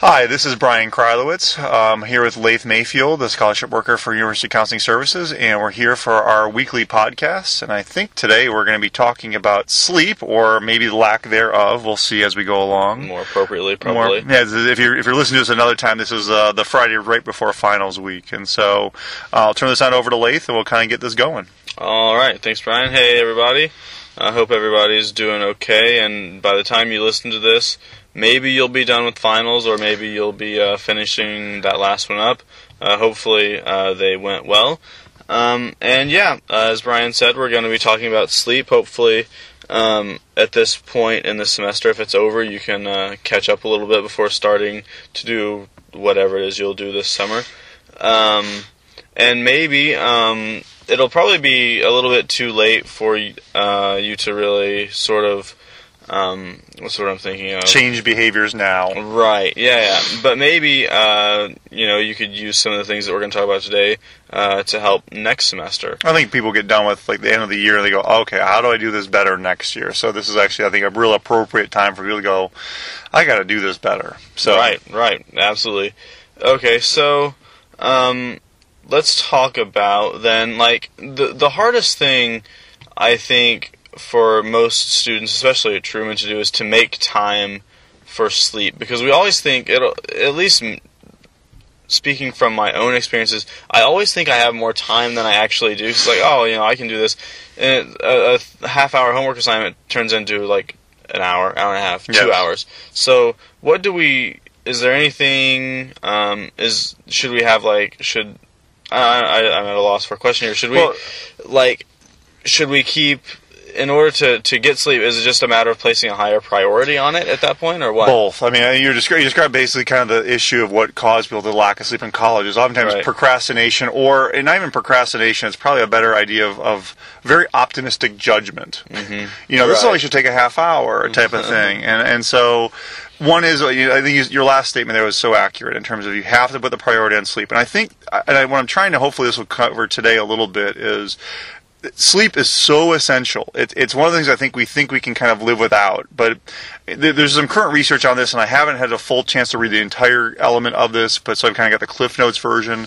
Hi, this is Brian Krylowitz. I'm here with Laith Mayfield, the scholarship worker for University Counseling Services, and we're here for our weekly podcast. And I think today we're going to be talking about sleep, or maybe the lack thereof. We'll see as we go along. More appropriately, probably. More, yeah, if you're listening to us another time, this is the Friday right before finals week. And so I'll turn this on over to Laith, and we'll kind of get this going. All right. Thanks, Brian. Hey, everybody. I hope everybody's doing okay, and by the time you listen to this, maybe you'll be done with finals, or maybe you'll be finishing that last one up. Hopefully they went well. As Brian said, we're going to be talking about sleep. Hopefully at this point in the semester, if it's over, you can catch up a little bit before starting to do whatever it is you'll do this summer. And maybe it'll probably be a little bit too late for you to really sort of... That's what I'm thinking of. Change behaviors now. Right, yeah. But maybe, you could use some of the things that we're going to talk about today to help next semester. I think people get done with, the end of the year, and they go, okay, how do I do this better next year? So this is actually, I think, a real appropriate time for people to go, I got to do this better. So Right, absolutely. Okay, so let's talk about, then, the hardest thing, I think, for most students, especially at Truman, to do is to make time for sleep, because we always think, at least speaking from my own experiences, I always think I have more time than I actually do. It's I can do this, and a half-hour homework assignment turns into an hour, hour and a half, 2 hours. So, what do we? Is there anything? Should we have I'm at a loss for a question here. Should we Should we keep? In order to get sleep, is it just a matter of placing a higher priority on it at that point, or what? Both. I mean, you described basically kind of the issue of what caused people to lack of sleep in college is oftentimes procrastination, and not even procrastination, it's probably a better idea of very optimistic judgment. Mm-hmm. This only should take a half hour type of thing. And so... One is, I think your last statement there was so accurate in terms of you have to put the priority on sleep. And I think, what I'm trying to hopefully this will cover today a little bit is... Sleep is so essential. It's one of the things I think we can kind of live without. But there's some current research on this, and I haven't had a full chance to read the entire element of this, but so I've kind of got the Cliff Notes version.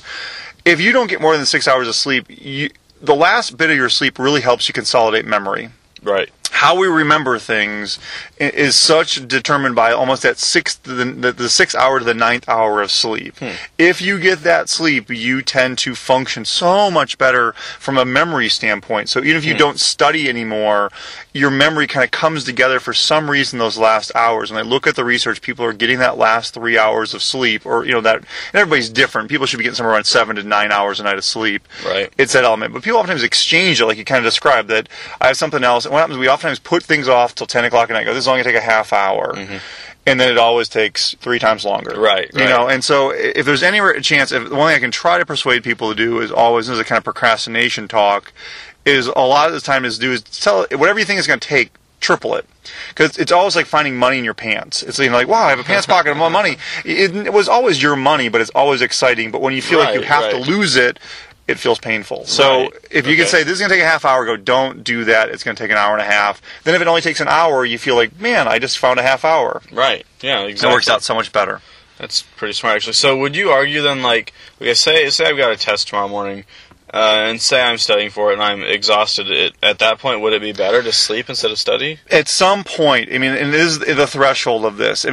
If you don't get more than 6 hours of sleep, the last bit of your sleep really helps you consolidate memory. Right. How we remember things is such determined by almost that the 6th hour to the 9th hour of sleep. Hmm. If you get that sleep, you tend to function so much better from a memory standpoint. So even if you don't study anymore, your memory kind of comes together for some reason those last hours. When I look at the research, people are getting that last 3 hours of sleep, or that. And everybody's different. People should be getting somewhere around 7 to 9 hours a night of sleep. Right. It's that element, but people oftentimes exchange it, like you kind of described. That I have something else. And what happens? We oftentimes put things off till 10 o'clock at night. Go, this is only going to take a half hour. Mm-hmm. And then it always takes 3 times longer. Right. And so if there's any chance, the one thing I can try to persuade people to do is always, this is a kind of procrastination talk, is a lot of the time is tell whatever you think it's going to take, triple it. Because it's always like finding money in your pants. It's wow, I have a pants pocket of money. It was always your money, but it's always exciting. But when you feel like you have to lose it, it feels painful. So if you can say, this is going to take a half hour, go, don't do that. It's going to take an hour and a half. Then if it only takes an hour, you feel like, man, I just found a half hour. Right. Yeah, exactly. It works out so much better. That's pretty smart, actually. So would you argue then, say I've got a test tomorrow morning, and say I'm studying for it and I'm exhausted, at that point, would it be better to sleep instead of study? At some point, and this is the threshold of this.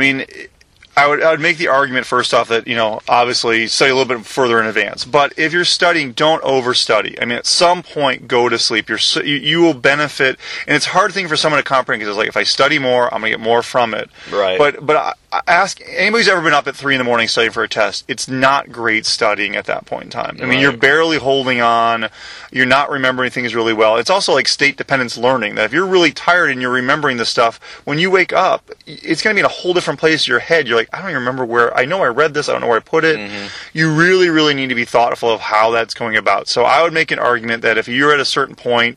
I would make the argument first off that, obviously study a little bit further in advance. But if you're studying, don't overstudy. At some point, go to sleep. You will benefit. And it's a hard thing for someone to comprehend because it's if I study more, I'm going to get more from it. Right. But I ask anybody who's ever been up at 3 in the morning studying for a test, it's not great studying at that point in time. You're barely holding on. You're not remembering things really well. It's also state dependence learning, that if you're really tired and you're remembering this stuff, when you wake up, it's going to be in a whole different place in your head. You're I don't even remember where, I know I read this, I don't know where I put it. Mm-hmm. You really, really need to be thoughtful of how that's going about. So I would make an argument that if you're at a certain point,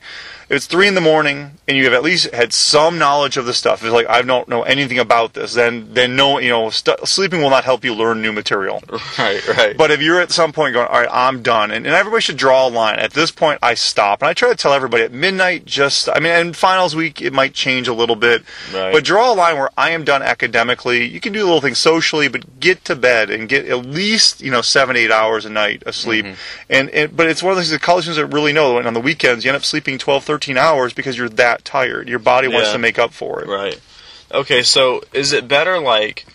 If it's 3 in the morning and you have at least had some knowledge of the stuff, it's like, I don't know anything about this, then no, you know, sleeping will not help you learn new material. Right, right. But if you're at some point going, all right, I'm done, and everybody should draw a line. At this point, I stop. And I try to tell everybody at midnight, just, I mean, and finals week, it might change a little bit. Right. But draw a line where I am done academically. You can do little things socially, but get to bed and get at least, you know, 7 to 8 hours a night of sleep. Mm-hmm. But it's one of those things that college students that really know. And on the weekends, you end up sleeping 12, 13 hours because you're that tired. Your body wants to make up for it. Right. Okay, so is it better, like,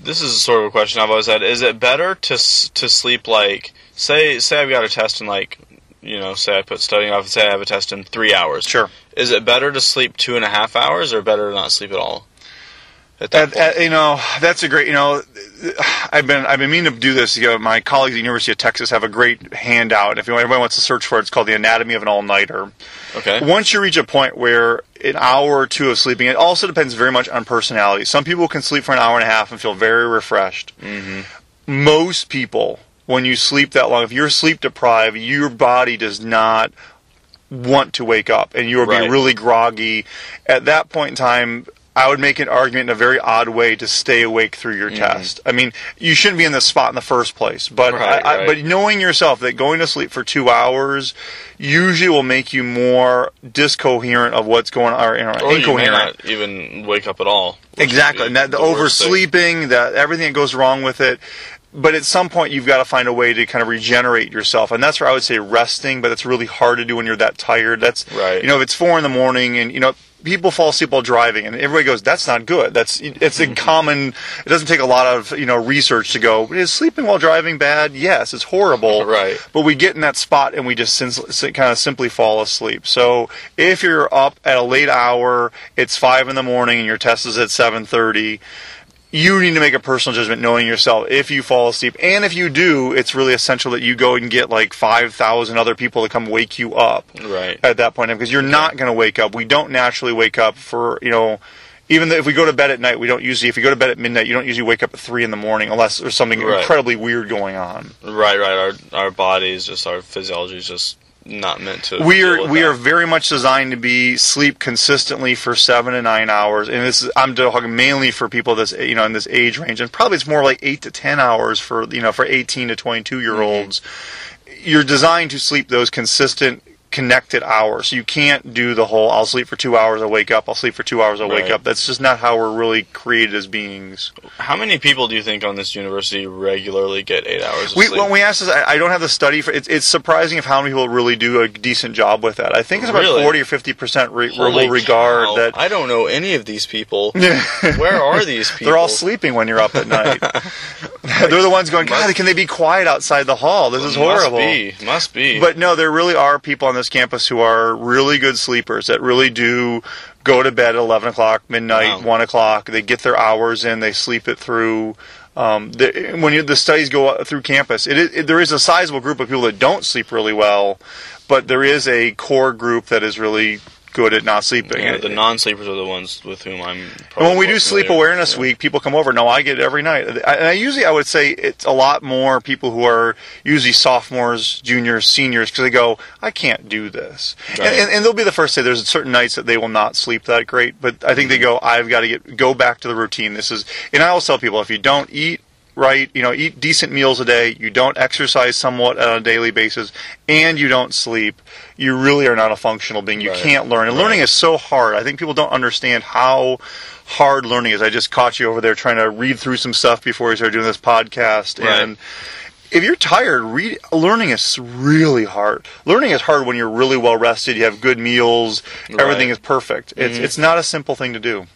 this is sort of a question I've always had, is it better to sleep, like, say I've got a test in, like, you know, say I put studying off and say I have a test in 3 hours. Sure. Is it better to sleep 2.5 hours or better to not sleep at all? You know, that's a great, you know, I've been meaning to do this. You know, my colleagues at the University of Texas have a great handout. If everybody wants to search for it, it's called The Anatomy of an All-Nighter. Okay. Once you reach a point where an hour or two of sleeping, it also depends very much on personality. Some people can sleep for an hour and a half and feel very refreshed. Mm-hmm. Most people, when you sleep that long, if you're sleep deprived, your body does not want to wake up, and you will be really groggy. At that point in time, I would make an argument in a very odd way to stay awake through your test. I mean, you shouldn't be in this spot in the first place. But but knowing yourself that going to sleep for 2 hours usually will make you more discoherent of what's going on, or incoherent. You may not even wake up at all. Exactly, and that the oversleeping, that everything that goes wrong with it. But at some point, you've got to find a way to kind of regenerate yourself. And that's where I would say resting, but it's really hard to do when you're that tired. That's, you know, if it's 4 in the morning and, you know, people fall asleep while driving, and everybody goes, that's not good. It's a common, it doesn't take a lot of, you know, research to go, is sleeping while driving bad? Yes, it's horrible. Right. But we get in that spot and we just kind of simply fall asleep. So if you're up at a late hour, it's 5 in the morning and your test is at 7:30, you need to make a personal judgment knowing yourself if you fall asleep. And if you do, it's really essential that you go and get like 5,000 other people to come wake you up at that point. Because you're not going to wake up. We don't naturally wake up for, you know, even if we go to bed at night, we don't usually, if you go to bed at midnight, you don't usually wake up at 3 in the morning unless there's something incredibly weird going on. Right, right. Our bodies, just our physiology is just not meant to. We are very much designed to be sleep consistently for 7 to 9 hours, and this is, I'm talking mainly for people this, you know, in this age range, and probably it's more like 8 to 10 hours for, you know, for 18 to 22-year-olds. Mm-hmm. You're designed to sleep those consistent, connected hours. So you can't do the whole I'll sleep for 2 hours, I'll wake up. I'll sleep for 2 hours, I'll wake up. That's just not how we're really created as beings. How many people do you think on this university regularly get 8 hours of sleep? When we asked this, I don't have the study for it. It's surprising of how many people really do a decent job with that. I think it's about 40 or 50% will regard that. I don't know any of these people. Where are these people? They're all sleeping when you're up at night. They're the ones going, God, can they be quiet outside the hall? This is horrible. Must be. But no, there really are people on this campus who are really good sleepers that really do go to bed at 11 o'clock, midnight, 1 o'clock. They get their hours in. They sleep it through. When the studies go through campus, there is a sizable group of people that don't sleep really well, but there is a core group that is really good at not sleeping. Yeah, the non-sleepers are the ones with whom I'm probably. And when we do Sleep Awareness Week, people come over. No, I get it every night. I would say it's a lot more people who are usually sophomores, juniors, seniors, because they go, I can't do this. Right. And they'll be the first to say there's certain nights that they will not sleep that great, but I think they go, I've got to go back to the routine. And I always tell people, if you don't eat right, you know, eat decent meals a day, you don't exercise somewhat on a daily basis, and you don't sleep, you really are not a functional being. You can't learn. And learning is so hard. I think people don't understand how hard learning is. I just caught you over there trying to read through some stuff before we started doing this podcast. Right. And if you're tired, learning is really hard. Learning is hard when you're really well rested, you have good meals, everything is perfect. It's not a simple thing to do.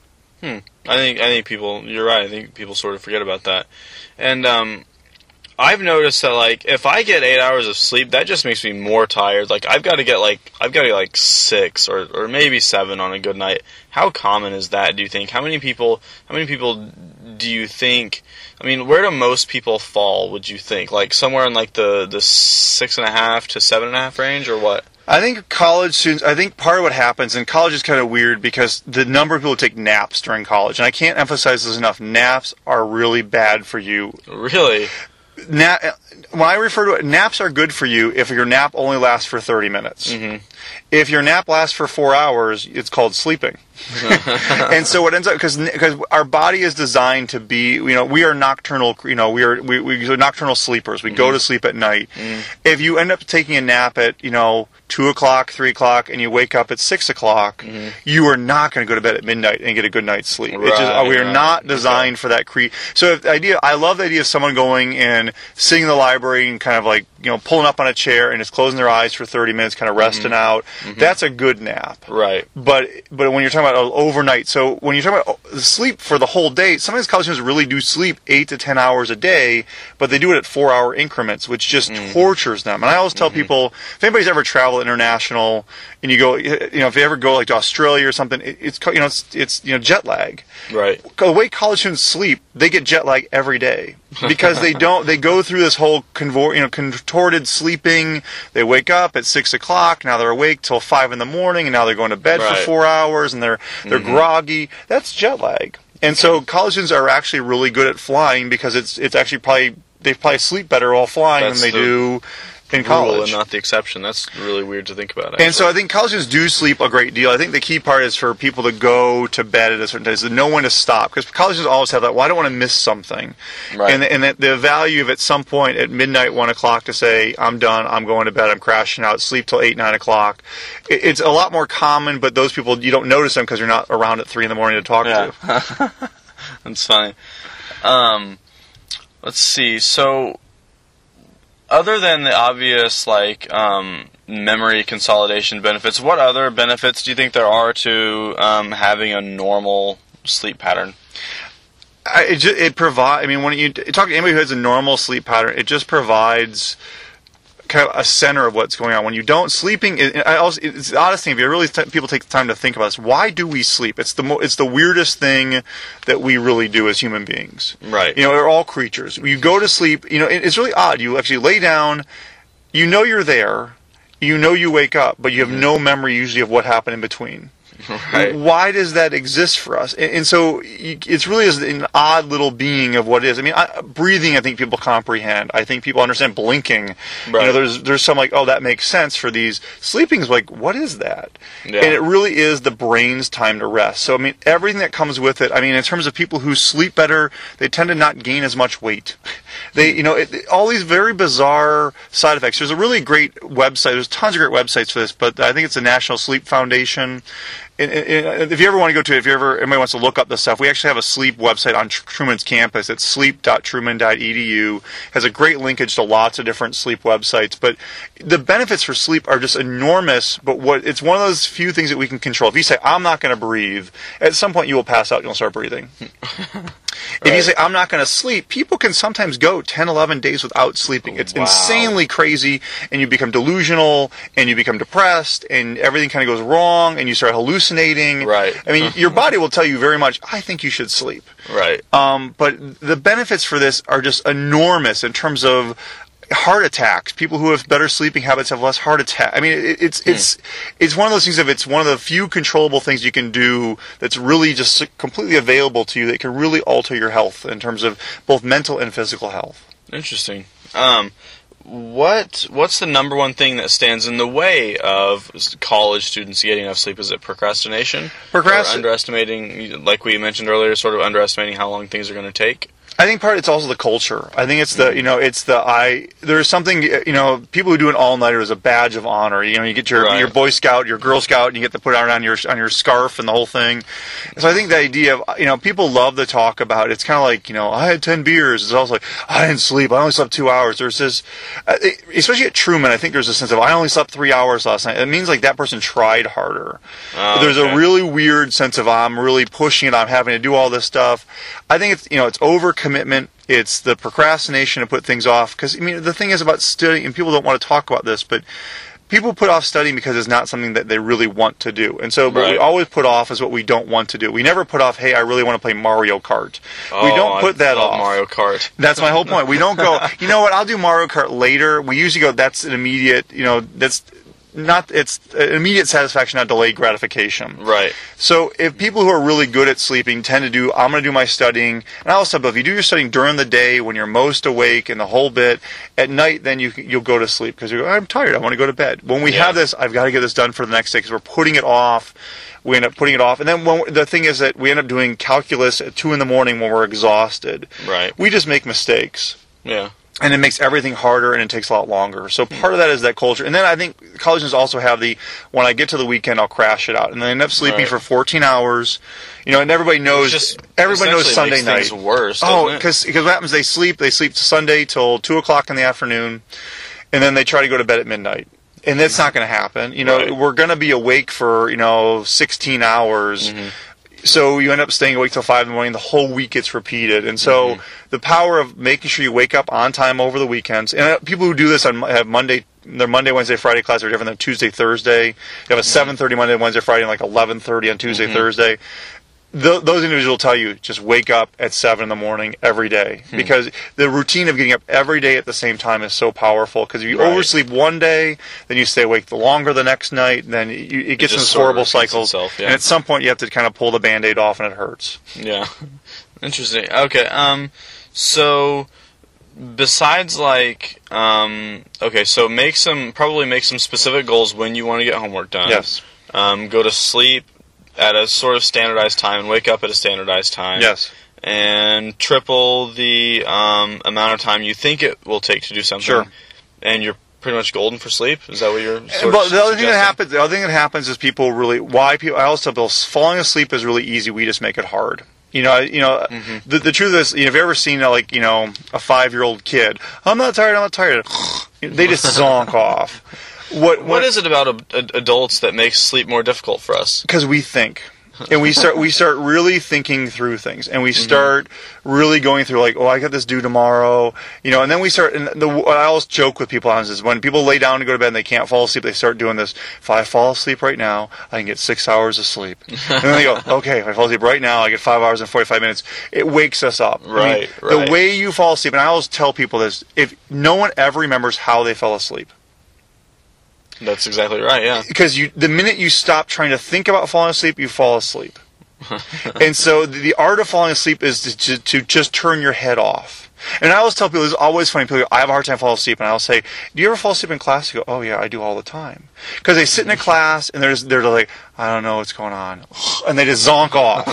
I think people, you're right, I think people sort of forget about that. And I've noticed that, like, if I get 8 hours of sleep, that just makes me more tired. Like, I've got to get like 6 or maybe 7 on a good night. How common is that, do you think? How many people do you think, I mean, where do most people fall, would you think? Like, somewhere in like the 6.5 to 7.5 range, or what? I think college students, I think part of what happens, and college is kind of weird because the number of people who take naps during college, and I can't emphasize this enough, naps are really bad for you. Really? When I refer to it, naps are good for you if your nap only lasts for 30 minutes. Mm-hmm. If your nap lasts for 4 hours, it's called sleeping. And so what ends up, because our body is designed to be, we are nocturnal, we are nocturnal sleepers. We mm-hmm. go to sleep at night. Mm-hmm. If you end up taking a nap at, 2 o'clock, 3 o'clock, and you wake up at 6 o'clock, mm-hmm. you are not going to go to bed at midnight and get a good night's sleep. Right, it's just, we are not designed for that. So if the idea, I love the idea of someone going and sitting in the library and kind of like, pulling up on a chair and just closing their eyes for 30 minutes, kind of resting mm-hmm. out. Mm-hmm. That's a good nap. Right. But when you're talking about overnight, so when you're talking about sleep for the whole day, sometimes college students really do sleep 8 to 10 hours a day, but they do it at 4-hour increments, which just mm-hmm. tortures them. And I always tell mm-hmm. people, if anybody's ever traveled international and you go, if you ever go like to Australia or something, it's jet lag. Right. The way college students sleep, they get jet lag every day because they go through this whole contorted sleeping. They wake up at 6 o'clock. Now they're awake till 5 in the morning, and now they're going to bed for 4 hours, and they're mm-hmm. groggy. That's jet lag. And so college students are actually really good at flying because it's actually they probably sleep better while flying than they do in college. Rule and not the exception. That's really weird to think about, actually. And so I think colleges do sleep a great deal. I think the key part is for people to go to bed at a certain time, is to know when to stop, because colleges always have that, well, I don't want to miss something. Right. And the value of at some point at midnight, 1 o'clock, to say, I'm done, I'm going to bed, I'm crashing out, sleep till 8, 9 o'clock. It's a lot more common, but those people, you don't notice them because you're not around at 3 in the morning to talk to. That's funny. Let's see. So, other than the obvious, memory consolidation benefits, what other benefits do you think there are to having a normal sleep pattern? When you talk to anybody who has a normal sleep pattern, it just provides kind of a center of what's going on. When you don't, sleeping, it's the oddest thing. If you really people take the time to think about this, why do we sleep? It's the weirdest thing that we really do as human beings. Right. We're all creatures. You go to sleep, it's really odd. You actually lay down, you're there, you wake up, but you have mm-hmm. no memory usually of what happened in between. Right. Why does that exist for us? And so it really is an odd little being of what is. Breathing, I think people comprehend. I think people understand blinking. Right. There's some that makes sense for these. Sleeping is what is that? Yeah. And it really is the brain's time to rest. So, everything that comes with it. In terms of people who sleep better, they tend to not gain as much weight. They, all these very bizarre side effects. There's a really great website. There's tons of great websites for this, but I think it's the National Sleep Foundation. And if you ever want to go to it, anybody wants to look up this stuff, we actually have a sleep website on Truman's campus. It's sleep.truman.edu. Has a great linkage to lots of different sleep websites. But the benefits for sleep are just enormous. But it's one of those few things that we can control. If you say, I'm not going to breathe, at some point you will pass out and you'll start breathing. If you say, I'm not going to sleep, people can sometimes go 10, 11 days without sleeping. It's insanely crazy, and you become delusional, and you become depressed, and everything kind of goes wrong, and you start hallucinating. Right. Your body will tell you very much, I think you should sleep. Right. But the benefits for this are just enormous in terms of heart attacks. People who have better sleeping habits have less heart attack. It's one of those things. It's one of the few controllable things you can do that's really just completely available to you that can really alter your health in terms of both mental and physical health. Interesting. What's the number one thing that stands in the way of college students getting enough sleep? Is it procrastination? Or underestimating, like we mentioned earlier, sort of underestimating how long things are going to take? I think it's also the culture. I think it's the, there's something, people who do an all-nighter is a badge of honor. You get your Boy Scout, your Girl Scout, and you get to put it on your scarf and the whole thing. So I think the idea of, people love the talk about, it's kind of like, I had 10 beers. It's also like, I didn't sleep. I only slept 2 hours. There's this, especially at Truman, I think there's a sense of, I only slept 3 hours last night. It means that person tried harder. There's a really weird sense of, I'm really pushing it. I'm having to do all this stuff. I think it's, it's overcommitment. It's the procrastination to put things off. Because, the thing is about studying, and people don't want to talk about this, but people put off studying because it's not something that they really want to do. And so what we always put off is what we don't want to do. We never put off, hey, I really want to play Mario Kart. We don't put that off. Mario Kart. That's my whole point. We don't go, I'll do Mario Kart later. We usually go, that's an immediate, not it's immediate satisfaction, not delayed gratification. Right. So if people who are really good at sleeping tend to do, I'm going to do my studying, and I also, but if you do your studying during the day when you're most awake and the whole bit, at night then you'll go to sleep because you go, I'm tired, I want to go to bed. When we have this, I've got to get this done for the next day because we're putting it off. We end up putting it off. And then the thing is that we end up doing calculus at 2 in the morning when we're exhausted. Right. We just make mistakes. Yeah. And it makes everything harder, and it takes a lot longer. So part of that is that culture. And then I think college students also have the, when I get to the weekend, I'll crash it out. And they end up sleeping for 14 hours. You know, and everybody knows, Sunday night. Things worse, oh, because what happens, they sleep Sunday till 2 o'clock in the afternoon, and then they try to go to bed at midnight. And that's not going to happen. You know, we're going to be awake for, 16 hours. Mm-hmm. So you end up staying awake till 5 in the morning. The whole week gets repeated. And so the power of making sure you wake up on time over the weekends. And people who do this have Monday, Wednesday, Friday class are different than Tuesday, Thursday. They have a 7:30 Monday, Wednesday, Friday, and like 11:30 on Tuesday, Thursday. Those individuals tell you, just wake up at 7 in the morning every day. Because the routine of getting up every day at the same time is so powerful. Because if you oversleep one day, then you stay awake longer the next night, then it gets in this horrible cycle. And at some point you have to kind of pull the Band-Aid off and it hurts. Yeah. Interesting. Okay. So besides so make some specific goals when you want to get homework done. Yes. Go to sleep at a sort of standardized time and wake up at a standardized time. Yes. And triple the amount of time you think it will take to do something. Sure. And you're pretty much golden for sleep. Is that what you're sort of suggesting? The other thing that happens is falling asleep is really easy. We just make it hard. The truth is, if you've ever seen a 5-year-old kid, I'm not tired. They just zonk off. What is it about adults that makes sleep more difficult for us? Because we think. And we start really thinking through things, and we start really going through I got this due tomorrow, and then we start. And what I always joke with people on is when people lay down to go to bed and they can't fall asleep, they start doing this. If I fall asleep right now, I can get 6 hours of sleep. And then they go, okay, if I fall asleep right now, I get 5 hours and 45 minutes. It wakes us up. Right. I mean, the way you fall asleep, and I always tell people this: if no one ever remembers how they fell asleep. That's exactly right, yeah. Because the minute you stop trying to think about falling asleep, you fall asleep. And so the art of falling asleep is to just turn your head off. And I always tell people, it's always funny, people go, I have a hard time falling asleep. And I'll say, do you ever fall asleep in class? You go, oh yeah, I do all the time. Because they sit in a class, and they're like, I don't know what's going on. And they just zonk off.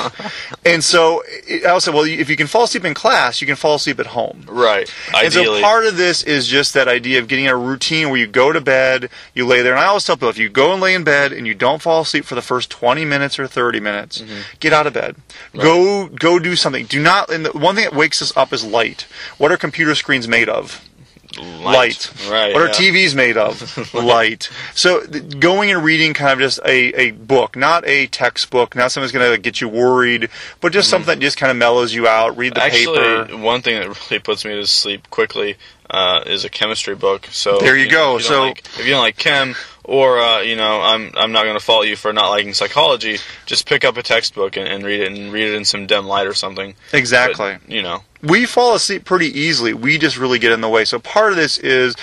And so I will say, well, if you can fall asleep in class, you can fall asleep at home. Right, ideally. And so part of this is just that idea of getting a routine where you go to bed, you lay there. And I always tell people, if you go and lay in bed and you don't fall asleep for the first 20 minutes or 30 minutes, get out of bed. Right. Go do something. Do not. And the one thing that wakes us up is light. What are computer screens made of? Light. Right, what are TVs made of? Light. So going and reading kind of just a book, not a textbook, not something that's going to get you worried, but just something that just kind of mellows you out. Read the paper. Actually, one thing that really puts me to sleep quickly is a chemistry book. So there you go. If you don't like chem, or I'm not going to fault you for not liking psychology. Just pick up a textbook and read it, and read it in some dim light or something. Exactly. But, we fall asleep pretty easily. We just really get in the way. So part of this is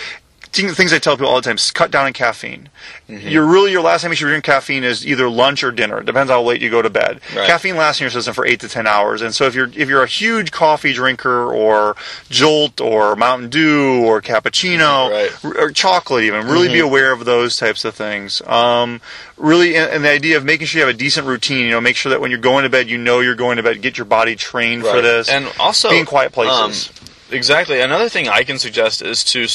things I tell people all the time: cut down on caffeine. Your last time you should drink caffeine is either lunch or dinner. It depends how late you go to bed. Right. Caffeine lasts in your system for 8 to 10 hours, and so if you're a huge coffee drinker, or Jolt, or Mountain Dew, or cappuccino, or chocolate, even really be aware of those types of things. Really, and the idea of making sure you have a decent routine. Make sure that when you're going to bed, you're going to bed. Get your body trained for this, and also be in quiet places. Exactly. Another thing I can suggest is to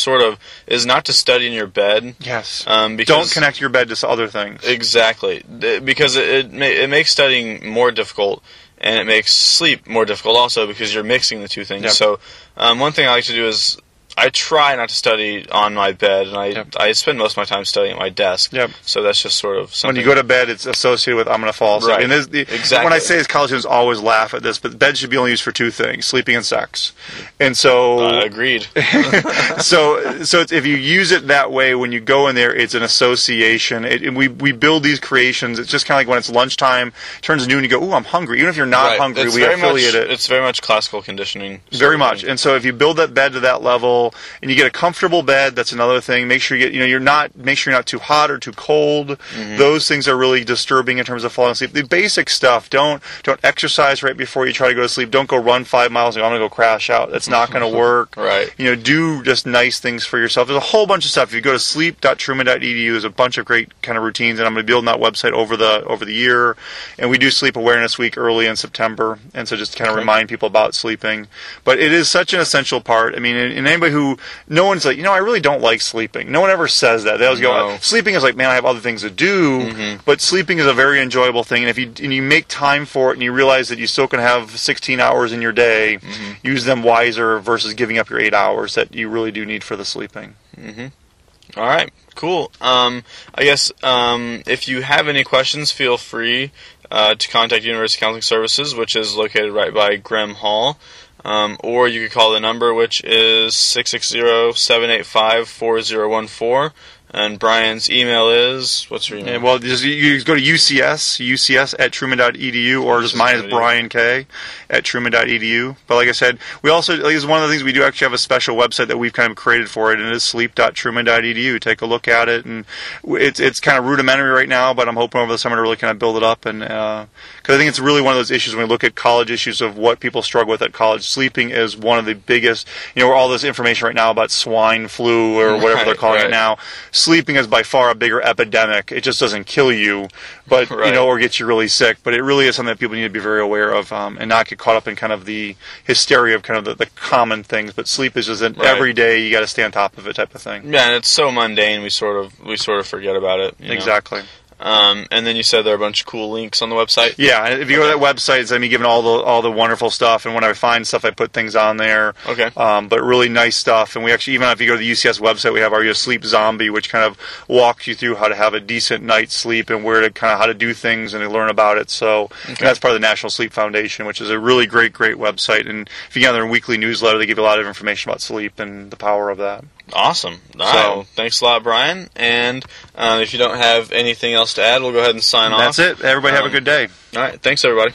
not to study in your bed. Yes. Don't connect your bed to other things. Exactly. Because it makes studying more difficult, and it makes sleep more difficult also, because you're mixing the two things. Yep. So one thing I like to do is I try not to study on my bed, and I spend most of my time studying at my desk. Yep. So that's just sort of something. When you go to bed, it's associated with, I'm going to fall asleep. Right. And exactly. When I say this, college students always laugh at this, but bed should be only used for two things: sleeping and sex. And so... agreed. so if you use it that way, when you go in there, it's an association. We build these creations. It's just kind of like when it's lunchtime, it turns noon, you go, ooh, I'm hungry. Even if you're not hungry, we affiliate it. It's very much classical conditioning. Very much. And so if you build that bed to that level, comfortable, and you get a comfortable bed. That's another thing. Make sure you get, make sure you're not too hot or too cold. Mm-hmm. Those things are really disturbing in terms of falling asleep. The basic stuff. Don't exercise right before you try to go to sleep. Don't go run 5 miles and go, I'm gonna go crash out. That's not gonna work. Right. Do just nice things for yourself. There's a whole bunch of stuff. If you go to sleep.truman.edu, there's a bunch of great kind of routines, and I'm gonna be building that website over the year. And we do Sleep Awareness Week early in September, and so just to kind of remind people about sleeping. But it is such an essential part. I mean, and anybody who, no one's like, I really don't like sleeping. No one ever says that. They always go, sleeping is like, man, I have other things to do. Mm-hmm. But sleeping is a very enjoyable thing, and if you make time for it, and you realize that you still can have 16 hours in your day, mm-hmm. use them wiser versus giving up your 8 hours that you really do need for the sleeping. Mm-hmm. All right, cool. I guess if you have any questions, feel free to contact University Counseling Services, which is located right by Grimm Hall, or you could call the number, which is 660-785-4014. And Brian's email is, what's your email? And, well, you go to ucs@truman.edu, or just mine is briank@truman.edu. But like I said, we also, like, it's one of the things we do actually have a special website that we've kind of created for it, and it is sleep.truman.edu. Take a look at it, and it's kind of rudimentary right now, but I'm hoping over the summer to really kind of build it up, and because I think it's really one of those issues when we look at college issues of what people struggle with at college. Sleeping is one of the biggest, where all this information right now about swine flu or whatever they're calling it now. Sleeping is by far a bigger epidemic. It just doesn't kill you, but or get you really sick. But it really is something that people need to be very aware of, and not get caught up in kind of the hysteria of kind of the common things. But sleep is just an everyday, you got to stay on top of it type of thing. Yeah, and it's so mundane. We sort of forget about it. Exactly. And then you said there are a bunch of cool links on the website. Yeah, if you go to that website, it's me giving all the wonderful stuff. And when I find stuff, I put things on there. Okay. But really nice stuff. And we actually, even if you go to the UCS website, we have our Sleep Zombie, which kind of walks you through how to have a decent night's sleep and where to kind of how to do things and to learn about it. So and that's part of the National Sleep Foundation, which is a really great website. And if you get on their weekly newsletter, they give you a lot of information about sleep and the power of that. Awesome. Well, thanks a lot, Brian. And if you don't have anything else to add, we'll go ahead and sign off. That's it. Everybody have a good day. All right. Thanks, everybody.